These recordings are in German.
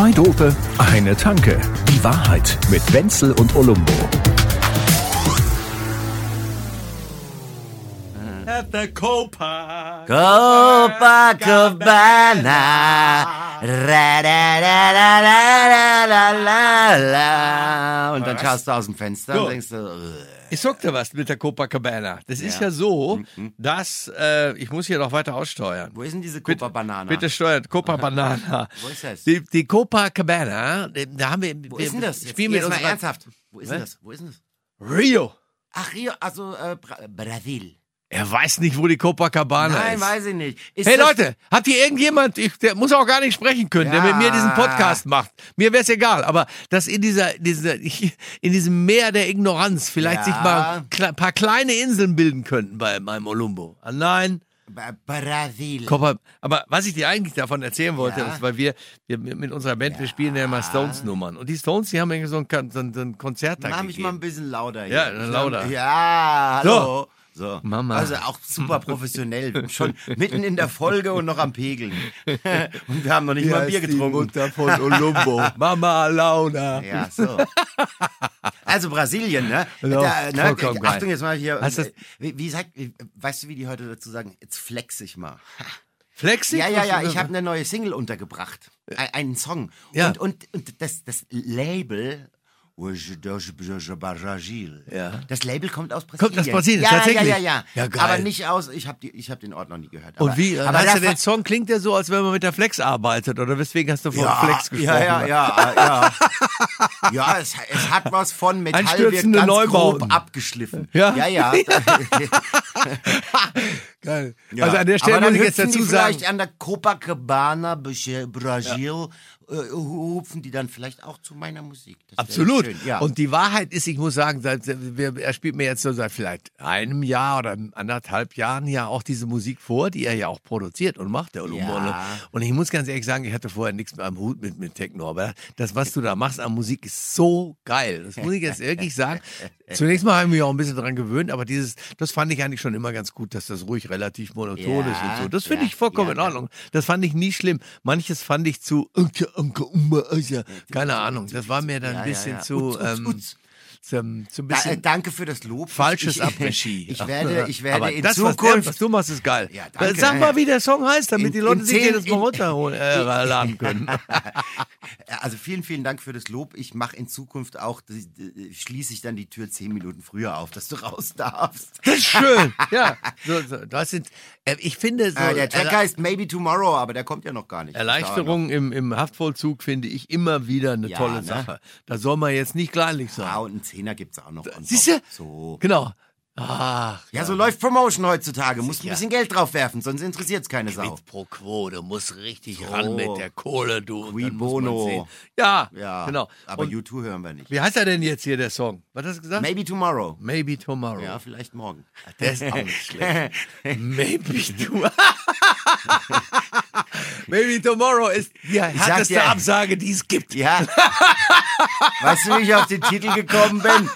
Zwei Dope, eine Tanke. Die Wahrheit mit Wenzel und Olumbo. At the Copacabana. Und dann schaust du aus dem Fenster und denkst du... Ich sag dir was mit der Copacabana. Das ist ja so, dass ich muss hier noch weiter aussteuern. Wo ist denn diese Copacabana? Bitte steuert Copacabana. Wo ist das? Die Copacabana, da haben wir... Wo ist denn das? Spielen wir jetzt mal ernsthaft. Wo ist denn das? Rio. Ach, Rio, also Brasil. Er weiß nicht, wo die Copacabana ist. Nein, weiß ich nicht. Hey Leute, habt ihr irgendjemand, der muss auch gar nicht sprechen können, der mit mir diesen Podcast macht. Mir wär's egal, aber dass in diesem Meer der Ignoranz vielleicht sich mal ein paar kleine Inseln bilden könnten bei meinem Olumbo. Nein. Brasil. Aber was ich dir eigentlich davon erzählen wollte, ist, weil wir mit unserer Band, wir spielen ja immer Stones-Nummern. Und die Stones, die haben irgendwie so ein Konzert da gegeben. Mach mich mal ein bisschen lauter hier. Ja, lauter. Ja, hallo. So. So. Mama. Also auch super professionell, schon mitten in der Folge und noch am Pegeln. Und wir haben noch nicht mal Bier getrunken. Die Mutter von Olumbo. Mama Launa. Ja, so. Also Brasilien, ne? No, da, Achtung geil. Jetzt mal hier. Weißt du, wie die heute dazu sagen? Jetzt flex ich mal. Flexig? Ja, ich habe eine neue Single untergebracht. Einen Song. Ja. Und das Label... Das Label kommt aus Brasilien. Kommt aus Brasilien, tatsächlich? Ja, geil. Aber nicht aus, ich hab den Ort noch nie gehört. Aber, und wie, aber hast du den Song, klingt der so, als wenn man mit der Flex arbeitet, oder weswegen hast du von Flex gesprochen? Ja. Ja, es hat was von Metall, wird ganz grob abgeschliffen. Ja. Geil. Ja. Also an der Stelle muss ich jetzt dazu sagen. Vielleicht an der Copacabana, Brasil, hupfen die dann vielleicht auch zu meiner Musik. Das absolut. Schön, ja. Und die Wahrheit ist, ich muss sagen, er spielt mir jetzt so seit vielleicht einem Jahr oder anderthalb Jahren ja auch diese Musik vor, die er ja auch produziert und macht, der Olumbo. Ja. Und ich muss ganz ehrlich sagen, ich hatte vorher nichts mehr am Hut mit Techno, aber das, was du da machst an Musik, ist so geil. Das muss ich jetzt wirklich sagen. Zunächst mal haben wir auch ein bisschen dran gewöhnt, aber das fand ich eigentlich schon immer ganz gut, dass das ruhig relativ monoton ist und so. Das finde ich vollkommen in Ordnung. Das fand ich nie schlimm. Manches fand ich zu... Keine Ahnung, das war mir dann ein bisschen zu... Zum bisschen danke für das Lob. Falsches Abregie. Ich werde in Zukunft... Was du machst, ist geil. Ja, danke, sag mal, wie der Song heißt, damit die Leute sich das mal runterladen können. Also vielen Dank für das Lob. Ich mache in Zukunft auch, schließe ich dann die Tür 10 Minuten früher auf, dass du raus darfst. Das ist schön. Ja. Das sind, ich finde... der Track heißt Maybe Tomorrow, aber der kommt ja noch gar nicht. Erleichterung im Haftvollzug finde ich immer wieder eine tolle Sache. Da soll man jetzt nicht kleinlich sein. Ja, und ein 10er gibt es auch noch. Siehst du? So. Genau. Ach, ja, so läuft Promotion heutzutage. Musst ein bisschen Geld drauf werfen, sonst interessiert es keine Sau. Quid pro quo, du musst richtig ran mit der Kohle, du. Quid bono. Ja, genau. Aber U2 hören wir nicht. Wie heißt er denn jetzt hier, der Song? Was hast du gesagt? Maybe Tomorrow. Ja, vielleicht morgen. Der ist auch nicht schlecht. Maybe Tomorrow ist die härteste Absage, die es gibt. Ja. Weißt du, wie ich auf den Titel gekommen bin?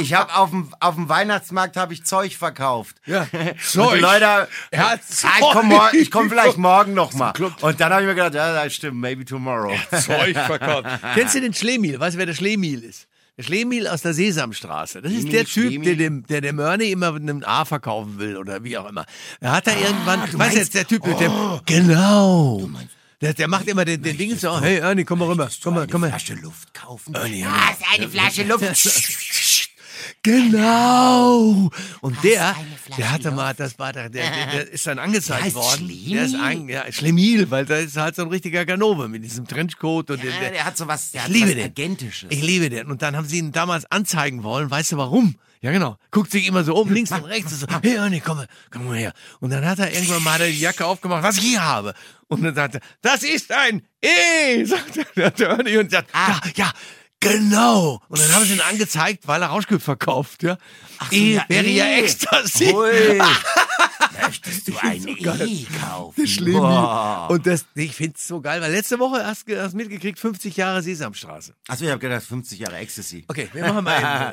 Ich habe auf dem Weihnachtsmarkt habe ich Zeug verkauft. Ja. Zeug. Leute, ich komme vielleicht morgen nochmal. Und dann habe ich mir gedacht, ja, stimmt, Maybe Tomorrow. Ja, Zeug verkauft. Kennst du den Schlemihl? Weißt du, wer der Schlemihl ist? Schlemihl aus der Sesamstraße. Das ist der Typ, der dem Ernie immer mit einem A verkaufen will oder wie auch immer. Er hat da irgendwann... Weißt du jetzt, der Typ mit dem... Genau. Der macht immer den Ding so... Hey Ernie, komm mal rüber. Komm mal. Flasche Luft kaufen. Ernie, eine Flasche Luft. Genau. Und der hatte mal, das war der ist dann angezeigt worden. Schlemihl? Der ist Schlemihl, weil da ist halt so ein richtiger Ganove mit diesem Trenchcoat. Und der hat so was, der hat was Agentisches. Ich liebe den. Und dann haben sie ihn damals anzeigen wollen. Weißt du warum? Ja, genau. Guckt sich immer so um, links und rechts. Und so, hey, Ernie, komm mal her. Und dann hat er irgendwann mal die Jacke aufgemacht, was ich hier habe. Und dann sagt er, das ist ein E, sagt der Ernie und sagt, ja. Genau. Und dann haben sie ihn angezeigt, weil er Rauschgift verkauft, ja. Ach so, wäre ja Ecstasy. Möchtest du ein E kaufen? Das und das, ich find's so geil, weil letzte Woche hast mitgekriegt, 50 Jahre Sesamstraße. Achso, ich hab gedacht, 50 Jahre Ecstasy. Okay, wir machen mal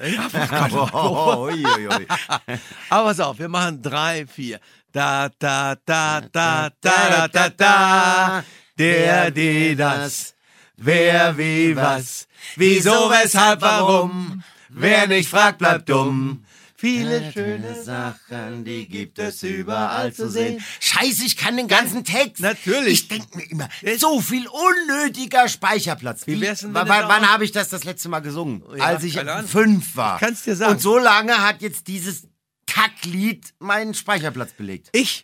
aber pass auf, wir machen 3, 4. Da, da, da, da, da, da, da, da, der, die, das. Wer, wie, was, wieso, weshalb, warum, wer nicht fragt, bleibt dumm. Viele schöne Sachen, die gibt es überall zu sehen. Scheiße, ich kann den ganzen Text. Natürlich. Ich denke mir immer, so viel unnötiger Speicherplatz. Wann habe ich das letzte Mal gesungen? Ja, als ich 5 war. Kannst dir sagen. Und so lange hat jetzt dieses Kacklied meinen Speicherplatz belegt. Ich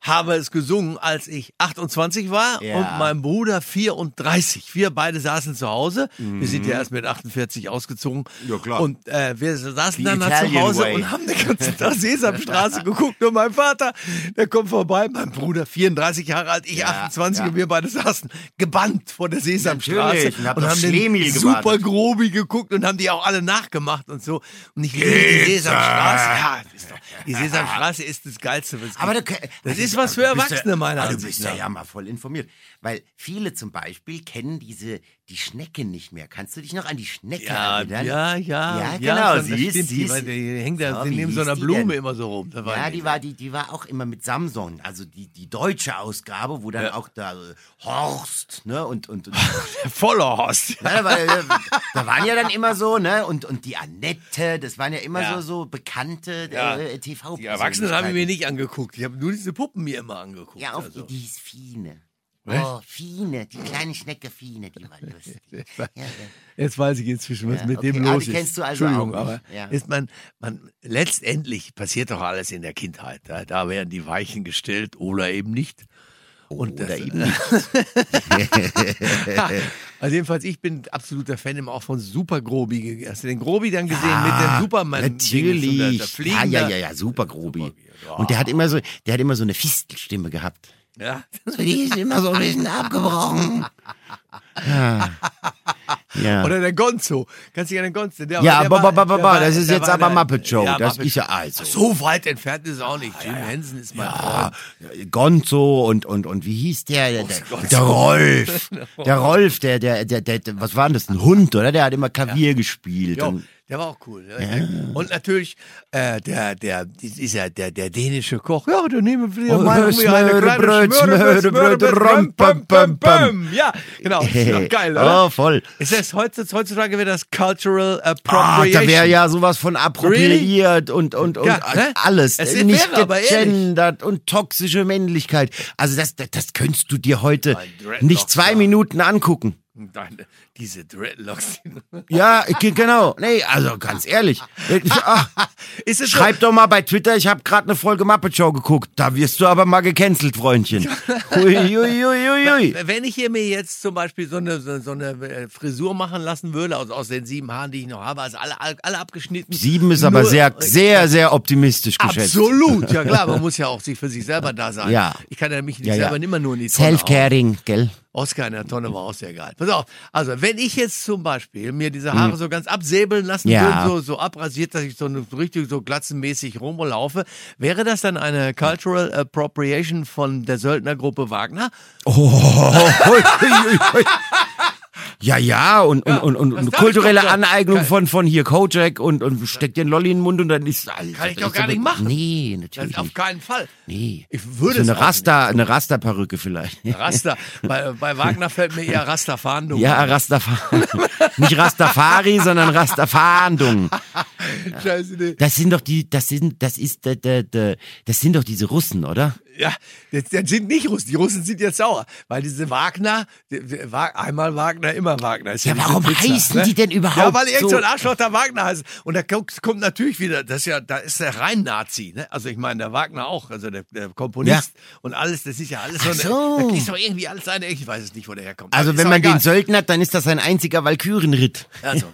habe es gesungen, als ich 28 war und mein Bruder 34. Wir beide saßen zu Hause. Mhm. Wir sind ja erst mit 48 ausgezogen. Ja, klar. Und wir saßen dann zu Hause und haben den ganzen Tag Sesamstraße geguckt. Und mein Vater, der kommt vorbei, mein Bruder 34 Jahre alt, ich 28 und wir beide saßen gebannt vor der Sesamstraße. Und haben den Super Grobi geguckt und haben die auch alle nachgemacht und so. Und ich liebe die Sesamstraße. Ja, die Sesamstraße ist das Geilste, was es gibt. Aber das ist was für Erwachsene, meiner Ansicht nach. Du bist ja mal voll informiert. Weil viele zum Beispiel kennen die Schnecke nicht mehr. Kannst du dich noch an die Schnecke erinnern? Ja, genau. Die hängt da neben so einer Blume immer so rum. Die war auch immer mit Samson. Also die deutsche Ausgabe, wo dann auch da Horst, ne? Und voller Horst. Ne, da waren ja dann immer so, ne? Und die Annette, das waren ja immer so bekannte TV-Personen. Die Erwachsenen haben mir nicht angeguckt. Ich habe nur diese Puppen mir immer angeguckt. Ja, die hieß Fine. Was? Oh, Fine, die kleine Schnecke Fine, die war lustig. Jetzt weiß ich inzwischen, was mit dem los ist. Kennst du also Entschuldigung, auch nicht. Aber ist letztendlich passiert doch alles in der Kindheit. Da werden die Weichen gestellt oder eben nicht. Oder eben nicht. Also jedenfalls, ich bin absoluter Fan immer auch von Super Grobi. Hast du den Grobi dann gesehen mit dem Superman? Natürlich. Ja, Super Grobi. Und der hat immer so eine Fistelstimme gehabt. Ja. Die ist immer so ein bisschen abgebrochen. Ja. Oder der Gonzo. Kannst du dich an den Gonzo? Das ist jetzt aber Muppet Show. Das ist ja also. So weit entfernt ist es auch nicht. Jim Henson ist mein Freund. Gonzo und wie hieß der? Der Rolf. Der Rolf, der, was war denn das? Ein Hund, oder? Der hat immer Klavier gespielt. Der war auch cool. Ja. Und natürlich, der dänische Koch. Ja, da nehmen wir mal Smörrebröt. Ja, genau. Das ist doch geil, oder? Oh, voll. Ist das heutzutage wäre das Cultural Appropriation? Da wäre ja sowas von appropriiert und alles. Es ist nicht gegendert und toxische Männlichkeit. Also das könntest du dir heute nicht 2 Minuten angucken. Diese Dreadlocks. Ja, genau. Nee, also ganz ehrlich. Schreib doch mal bei Twitter, ich habe gerade eine Folge Muppet Show geguckt. Da wirst du aber mal gecancelt, Freundchen. Ui. Wenn ich mir jetzt zum Beispiel so eine Frisur machen lassen würde, aus den 7 Haaren, die ich noch habe, also alle abgeschnitten. 7 ist aber sehr, sehr, sehr optimistisch geschätzt. Absolut, ja klar. Man muss ja auch für sich selber da sein. Ja. Ich kann ja mich selber nicht immer nur in die Tonne Self-Caring, gell? Oscar in der Tonne war auch sehr geil. Pass auf, also wenn ich jetzt zum Beispiel mir diese Haare so ganz absäbeln lassen würde, so abrasiert, dass ich so richtig so glatzenmäßig rumlaufe, wäre das dann eine Cultural Appropriation von der Söldnergruppe Wagner? Oh. Ja, und kulturelle Aneignung von hier Kojak und steckt dir einen Lolli in den Mund und dann ist alles. Kann ich doch gar nicht machen. Nee, natürlich nicht. Auf keinen Fall. Nee. Ich würde es eine Rasta-Perücke vielleicht. Rasta. Bei Wagner fällt mir eher Rasta-Fahndung. Ja, Rasta-Fahndung. Nicht Rastafari, sondern Rasta-Fahndung. Scheiße. Das sind doch diese Russen, oder? Ja, das sind nicht Russen. Die Russen sind jetzt sauer, weil diese Wagner, einmal Wagner, immer Wagner. Ja, warum heißen die denn überhaupt so? Ja, weil irgend so ein Arschloch der Wagner heißt. Und da kommt natürlich wieder, da ist der rein Nazi, ne? Also ich meine, der Wagner auch, also der Komponist und alles, das ist ja alles so. Da kriegst du irgendwie alles eine, ich weiß es nicht, wo der herkommt. Also wenn man den söldnert, dann ist das ein einziger Walkürenritt. Also,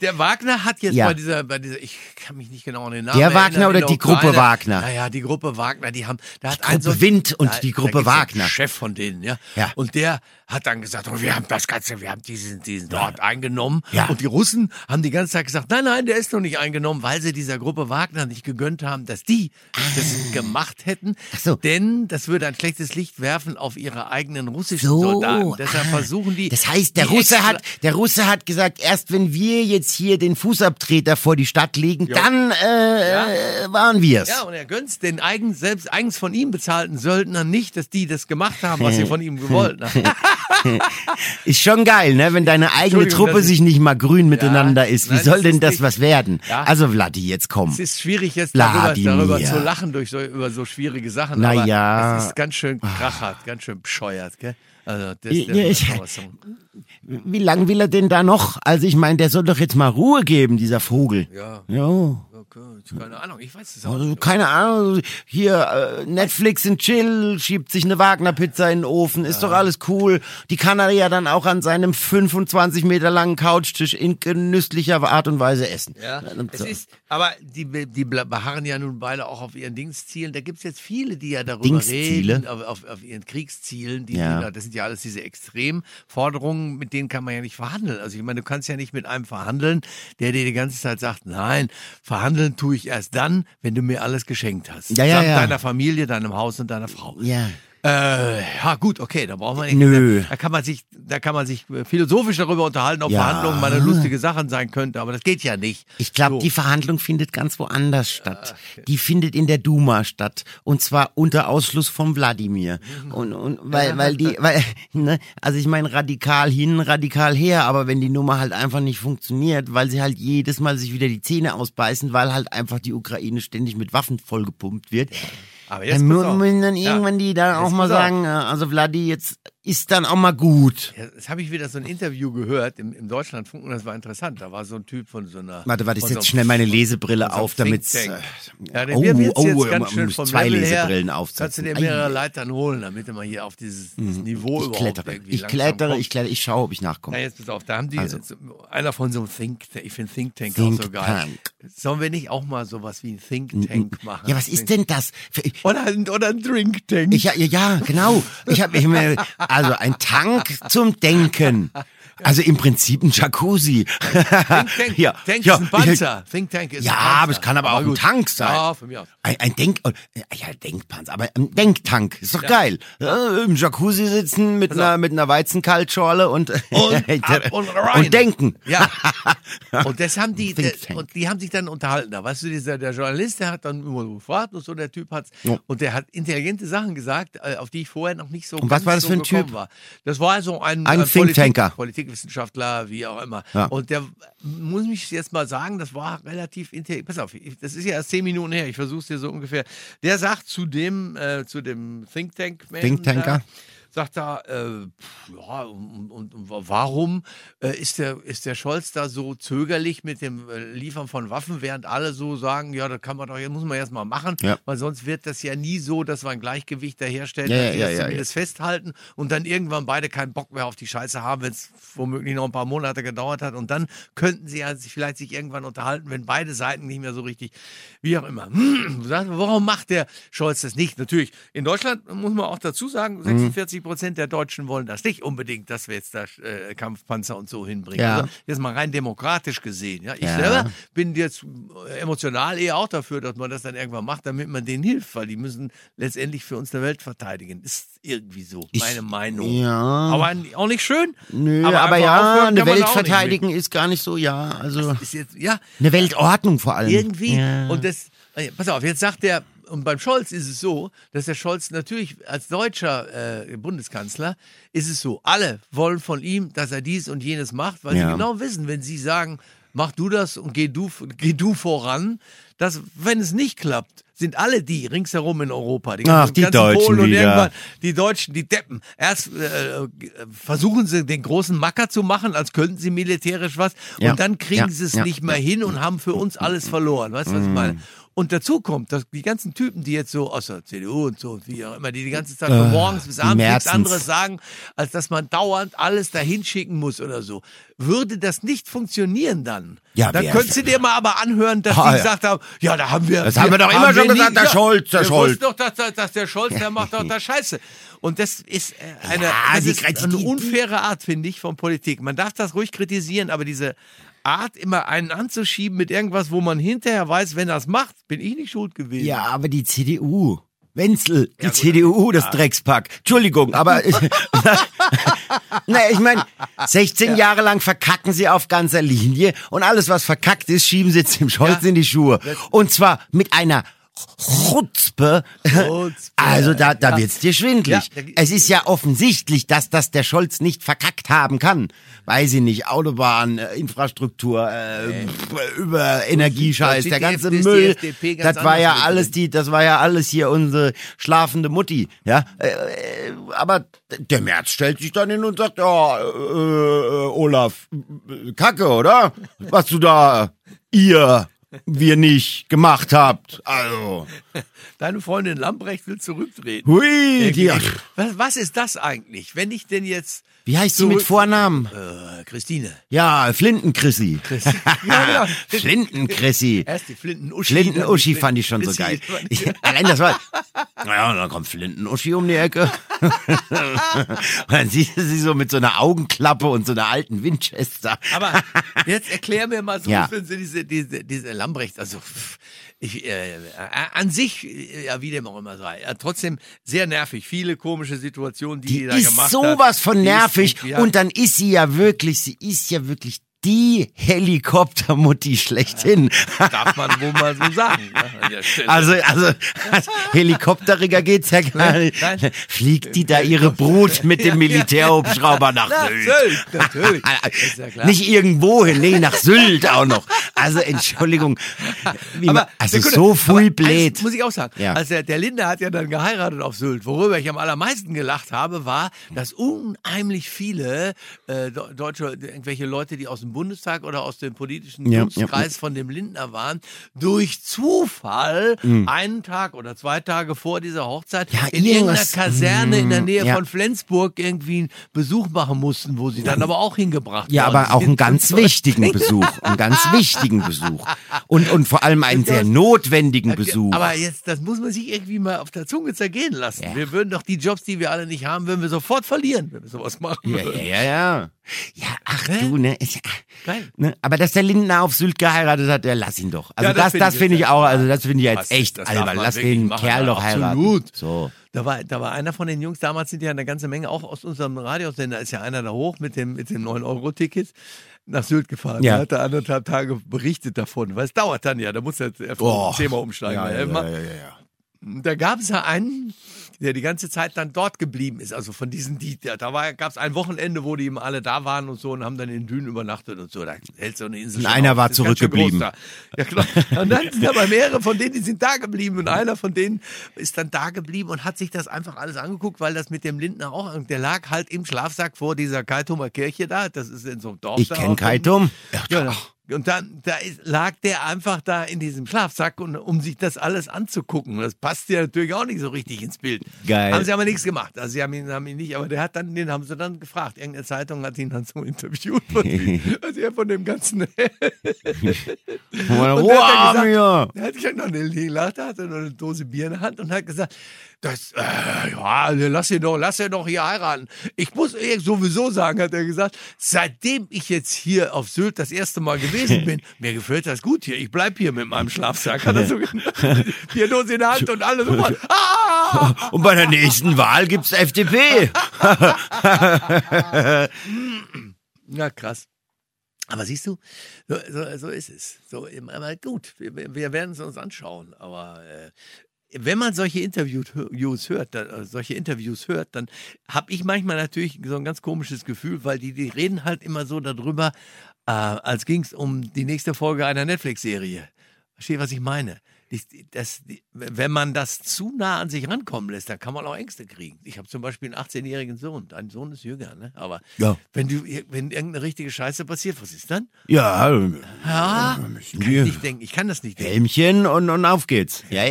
der Wagner hat jetzt bei dieser, ich kann mich nicht genau an den Namen erinnern. Der Wagner oder die Gruppe Wagner? Naja, die Gruppe Wagner, die haben, da hat die Gruppe Wind und die Gruppe Wagner. Chef von denen, ja. Und der hat dann gesagt, oh, wir haben das Ganze, wir haben diesen dort eingenommen. Ja. Und die Russen haben die ganze Zeit gesagt, nein, der ist noch nicht eingenommen, weil sie dieser Gruppe Wagner nicht gegönnt haben, dass die das gemacht hätten. So. Denn das würde ein schlechtes Licht werfen auf ihre eigenen russischen Soldaten. Deshalb versuchen die. Das heißt, der Russe hat gesagt, erst wenn wir jetzt hier den Fußabtreter vor die Stadt legen, dann waren wir es. Ja, und er gönnt den selbst eigens von ihm bezahlten Söldnern nicht, dass die das gemacht haben, was sie von ihm gewollt haben. Ist schon geil, ne? Wenn deine eigene Truppe sich nicht mal grün miteinander ist. Wie nein, soll denn das nicht, was werden? Ja. Also Vladi, jetzt komm. Es ist schwierig jetzt darüber zu lachen über so schwierige Sachen. Na aber ja. Es ist ganz schön krachert, ganz schön bescheuert, gell? Also das ist wie lange will er denn da noch? Also ich meine, der soll doch jetzt mal Ruhe geben, dieser Vogel. Ja. Jo. Okay. Keine Ahnung, ich weiß es auch nicht. Keine Ahnung, hier Netflix und Chill, schiebt sich eine Wagner-Pizza in den Ofen, ist doch alles cool. Die kann er ja dann auch an seinem 25 Meter langen Couchtisch in genüsslicher Art und Weise essen. Ja. Es ist, aber die beharren ja nun beide auch auf ihren Dingszielen. Da gibt es jetzt viele, die ja darüber reden, auf ihren Kriegszielen. Das sind ja alles diese Extremforderungen, mit denen kann man ja nicht verhandeln. Also ich meine, du kannst ja nicht mit einem verhandeln, der dir die ganze Zeit sagt, nein, verhandeln tue ich erst dann, wenn du mir alles geschenkt hast. Samt deiner Familie, deinem Haus und deiner Frau. Ja. Gut, okay, da braucht man nicht. Nö. Da kann man sich philosophisch darüber unterhalten, ob Verhandlungen mal eine lustige Sache sein könnte, aber das geht ja nicht. Ich glaube, Die Verhandlung findet ganz woanders statt. Okay. Die findet in der Duma statt. Und zwar unter Ausschluss von Wladimir. Und weil ich meine, radikal hin, radikal her, aber wenn die Nummer halt einfach nicht funktioniert, weil sie halt jedes Mal sich wieder die Zähne ausbeißen, weil halt einfach die Ukraine ständig mit Waffen vollgepumpt wird. Aber jetzt dann müssen dann irgendwann die dann auch mal sagen, also Vladi, jetzt ist dann auch mal gut. Ja, jetzt habe ich wieder so ein Interview gehört im Deutschlandfunk und das war interessant. Da war so ein Typ von so einer... Warte, ich setze schnell meine Lesebrille auf, damit es... Zwei Lesebrillen aufsetzen. Kannst du dir mehrere Leitern holen, damit du mal hier auf dieses Niveau überhaupt... Ich klettere, ich schaue, ob ich nachkomme. Na, jetzt pass auf, da haben die... Also. Einer von so einem Think Tank, ich finde Think Tank auch so geil. Sollen wir nicht auch mal sowas wie ein Think Tank machen? Ja, was ist denn das? Oder ein Drink Tank. Ja, genau. Also ein Tank zum Denken. Also im Prinzip ein Jacuzzi. Think Tank ist ein Panzer. Think Tank ist ein Panzer. Ja, aber es kann aber auch ein Tank sein. Ja, von mir aus. Denkpanzer, aber ein Denktank. Ist doch geil. Im Jacuzzi sitzen mit einer Weizenkaltschorle und denken. Ja. Und das haben die, die haben sich dann unterhalten. Da weißt du, der Journalist, der hat dann immer so gefragt und so, der Typ hat's. Ja. Und der hat intelligente Sachen gesagt, auf die ich vorher noch nicht so und ganz was war das so für ein Typ? War. Das war so ein Thinktanker. Politikwissenschaftler, wie auch immer. Ja. Und der muss mich jetzt mal sagen, das war relativ intelligent. Pass auf, das ist ja erst 10 Minuten her, ich versuch's dir so ungefähr. Der sagt zu dem Thinktanker. Sagt da, und warum ist der Scholz da so zögerlich mit dem Liefern von Waffen, während alle so sagen, ja, das kann man doch, muss man erst mal machen, weil sonst wird das ja nie so, dass wir ein Gleichgewicht daherstellen, dass wir das festhalten und dann irgendwann beide keinen Bock mehr auf die Scheiße haben, wenn es womöglich noch ein paar Monate gedauert hat und dann könnten sie ja sich vielleicht irgendwann unterhalten, wenn beide Seiten nicht mehr so richtig, wie auch immer. Warum macht der Scholz das nicht? Natürlich, in Deutschland muss man auch dazu sagen, 46% der Deutschen wollen das nicht unbedingt, dass wir jetzt da Kampfpanzer und so hinbringen. Ja. Also, jetzt mal rein demokratisch gesehen. Ja? Ich selber bin jetzt emotional eher auch dafür, dass man das dann irgendwann macht, damit man denen hilft, weil die müssen letztendlich für unsere Welt verteidigen. Ist irgendwie so meine Meinung. Ja. Aber auch nicht schön. Nö, aber eine Welt verteidigen ist gar nicht so, Also ist jetzt, eine Weltordnung vor allem. Irgendwie. Ja. Und das, pass auf, jetzt sagt der, und beim Scholz ist es so, dass der Scholz natürlich als deutscher Bundeskanzler ist es so, alle wollen von ihm, dass er dies und jenes macht, weil sie genau wissen, wenn sie sagen, mach du das und geh du voran, dass wenn es nicht klappt, sind alle die ringsherum in Europa, die ganzen Deutschen Polen und irgendwann, die Deutschen, die Deppen. Erst versuchen sie den großen Macker zu machen, als könnten sie militärisch was und dann kriegen sie es nicht mehr hin und haben für uns alles verloren. Weißt du, was ich meine? Und dazu kommt, dass die ganzen Typen, die jetzt so aus der CDU und so, wie auch immer, die ganze Zeit von morgens bis abends nichts anderes sagen, als dass man dauernd alles dahin schicken muss oder so. Würde das nicht funktionieren dann? Ja, dann könntest du dir mal aber anhören, dass die gesagt haben, da haben wir... Das haben wir doch immer schon gesagt, der Scholz. Wir wussten doch, dass der Scholz, der macht doch da Scheiße. Und das ist eine unfaire Art, finde ich, von Politik. Man darf das ruhig kritisieren, aber diese... Art, immer einen anzuschieben mit irgendwas, wo man hinterher weiß, wenn er es macht, bin ich nicht schuld gewesen. Ja, aber die CDU, Wenzel, die CDU, das Dreckspack. Entschuldigung, aber... Naja, ich meine, 16 Jahre lang verkacken sie auf ganzer Linie und alles, was verkackt ist, schieben sie jetzt dem Scholz in die Schuhe. Und zwar mit einer Chutzpe. Also da wird's dir schwindelig. Ja. Es ist ja offensichtlich, dass das der Scholz nicht verkackt haben kann. Weiß ich nicht, Autobahn, Infrastruktur, über Energiescheiß, der ganze Müll. Das war ja alles hier unsere schlafende Mutti, ja? Aber der Merz stellt sich dann hin und sagt: "Ja, Olaf, Kacke, oder? Was du da wir nicht gemacht habt." Also. Deine Freundin Lambrecht will zurücktreten. Hui, was ist das eigentlich? Wenn ich denn jetzt. Wie heißt sie mit Vornamen? Christine. Ja, Flinten-Chrissy. Ja, genau. Flinten-Chrissy. Erst die Flinten-Uschi. Flinten-Uschi fand ich schon so geil. Allein das war. Naja, und dann kommt Flinten-Uschi um die Ecke. Und dann siehst du sie so mit so einer Augenklappe und so einer alten Winchester. Aber jetzt erklär mir mal so, wenn sie diese Lambrecht, also an sich, ja, wie dem auch immer sei, trotzdem sehr nervig. Viele komische Situationen, die da gemacht hat. Die ist sowas von nervig. Und dann ist sie ist ja wirklich die Helikoptermutti schlechthin. Darf man wohl mal so sagen. Ne? Als Helikopteriger geht's ja gar nicht. Nein. Fliegt die da ihre Brut mit dem Militärhubschrauber nach Sylt? Natürlich. Ist ja klar. Nicht irgendwo hin, nee, nach Sylt auch noch. Also Entschuldigung. So viel blöd. Muss ich auch sagen. Ja. Also der Lindner hat ja dann geheiratet auf Sylt. Worüber ich am allermeisten gelacht habe, war, dass unheimlich viele Deutsche, irgendwelche Leute, die aus dem Bundestag oder aus dem politischen Dunstkreis von dem Lindner waren, durch Zufall einen Tag oder 2 Tage vor dieser Hochzeit in irgendeiner Kaserne in der Nähe von Flensburg irgendwie einen Besuch machen mussten, wo sie dann aber auch hingebracht wurden. Ja, aber auch einen ganz wichtigen Besuch. Einen ganz wichtigen Besuch. Und vor allem einen sehr notwendigen Besuch. Aber jetzt, das muss man sich irgendwie mal auf der Zunge zergehen lassen. Ja. Wir würden doch die Jobs, die wir alle nicht haben, würden wir sofort verlieren, wenn wir sowas machen würden. Ja. Ja, ach du, ne? Geil. Ne? Aber dass der Lindner auf Sylt geheiratet hat, ja, lass ihn doch. Also ja, das finde ich auch, also das finde ich jetzt echt albern. Lass den Kerl doch heiraten. Absolut. So. Da war einer von den Jungs, damals sind ja eine ganze Menge, auch aus unserem Radiosender ist ja einer da hoch mit dem 9-Euro-Ticket nach Sylt gefahren. Ja. Da hat er anderthalb Tage berichtet davon, weil es dauert dann ja, da muss er 10-mal umsteigen. Ja. Da gab es ja einen, der die ganze Zeit dann dort geblieben ist, also von diesen, die, da gab es ein Wochenende, wo die eben alle da waren und so und haben dann in Dünen übernachtet und so, da hält so eine Insel. Und einer war zurückgeblieben. Ja, klar. Und dann sind aber mehrere von denen, die sind da geblieben und einer von denen ist dann da geblieben und hat sich das einfach alles angeguckt, weil das mit dem Lindner auch, der lag halt im Schlafsack vor dieser Kaitumer Kirche da, das ist in so einem Dorf. Ich kenne Kaitum. Ja. Und dann lag der einfach da in diesem Schlafsack, und, um sich das alles anzugucken. Das passt ja natürlich auch nicht so richtig ins Bild. Geil. Haben sie aber nichts gemacht. Also sie haben ihn nicht, aber der hat dann, den haben sie dann gefragt. Irgendeine Zeitung hat ihn dann so interviewt. Also er von dem ganzen... Der hat sich noch eine gelacht, hatte noch eine Dose Bier in der Hand und hat gesagt, lass ihn doch hier heiraten. Ich muss sowieso sagen, hat er gesagt, seitdem ich jetzt hier auf Sylt das erste Mal gewesen bin, mir gefällt das gut hier, ich bleib hier mit meinem Schlafsack. Hat er so hier los in der Hand und alle so. Und bei der nächsten Wahl gibt's FDP. Ja, krass. Aber siehst du, so ist es. So, aber gut, wir werden es uns anschauen, aber wenn man solche Interviews hört, dann habe ich manchmal natürlich so ein ganz komisches Gefühl, weil die reden halt immer so darüber, als ging es um die nächste Folge einer Netflix-Serie. Versteht, was ich meine? Wenn man das zu nah an sich rankommen lässt, dann kann man auch Ängste kriegen. Ich habe zum Beispiel einen 18-jährigen Sohn. Dein Sohn ist jünger, ne? Aber wenn irgendeine richtige Scheiße passiert, was ist dann? Ich kann das nicht denken. Helmchen und auf geht's. Ja.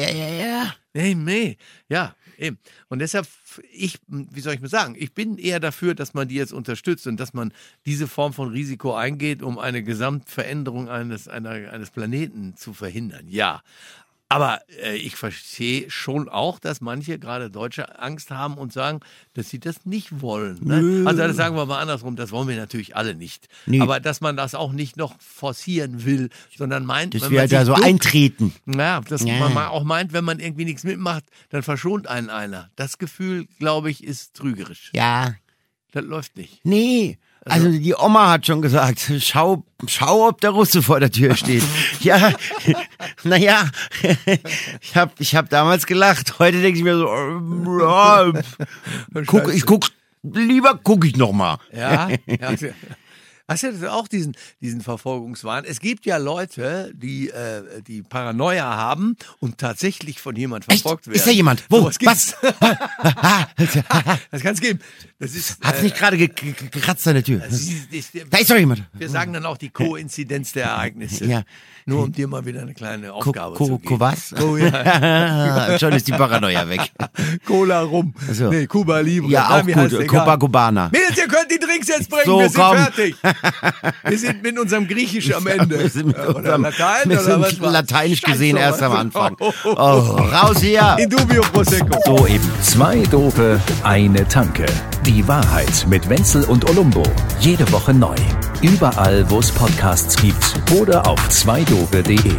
Nee. Ja, eben. Und deshalb, ich bin eher dafür, dass man die jetzt unterstützt und dass man diese Form von Risiko eingeht, um eine Gesamtveränderung eines Planeten zu verhindern. Ja. Aber ich verstehe schon auch, dass manche, gerade Deutsche, Angst haben und sagen, dass sie das nicht wollen. Ne? Also das sagen wir mal andersrum, das wollen wir natürlich alle nicht. Nee. Aber dass man das auch nicht noch forcieren will, sondern meint... dass wir da so eintreten. Ja, man auch meint, wenn man irgendwie nichts mitmacht, dann verschont einen einer. Das Gefühl, glaube ich, ist trügerisch. Ja. Das läuft nicht. Nee. Also die Oma hat schon gesagt, schau, ob der Russe vor der Tür steht. Ja, naja, ich hab damals gelacht. Heute denke ich mir so, guck ich noch mal. Ja, ja. Hast du ja auch diesen Verfolgungswahn? Es gibt ja Leute, die Paranoia haben und tatsächlich von jemand verfolgt werden. Ist da jemand? Wo? Was? Gibt's? Das kann es geben. Hat's nicht gerade gekratzt an der Tür? Da ist doch jemand. Wir sagen dann auch die Koinzidenz der Ereignisse. Ja. Nur um dir mal wieder eine kleine Aufgabe zu geben. Was? Oh, ja. Schon ist die Paranoia weg. Cola rum. So. Nee, Cuba Libre. Ja, auch gut. Copacabana. Mädels, ihr könnt die Drinks jetzt bringen. So, wir sind fertig. Wir sind mit unserem Griechisch am Ende. Wir sind mit unserem Latein, oder was? Lateinisch gesehen erst am Anfang. Oh, raus hier! In dubio Prosecco. So eben. 2 Dope, eine Tanke. Die Wahrheit mit Wenzel und Olumbo. Jede Woche neu. Überall, wo es Podcasts gibt oder auf 2dope.de.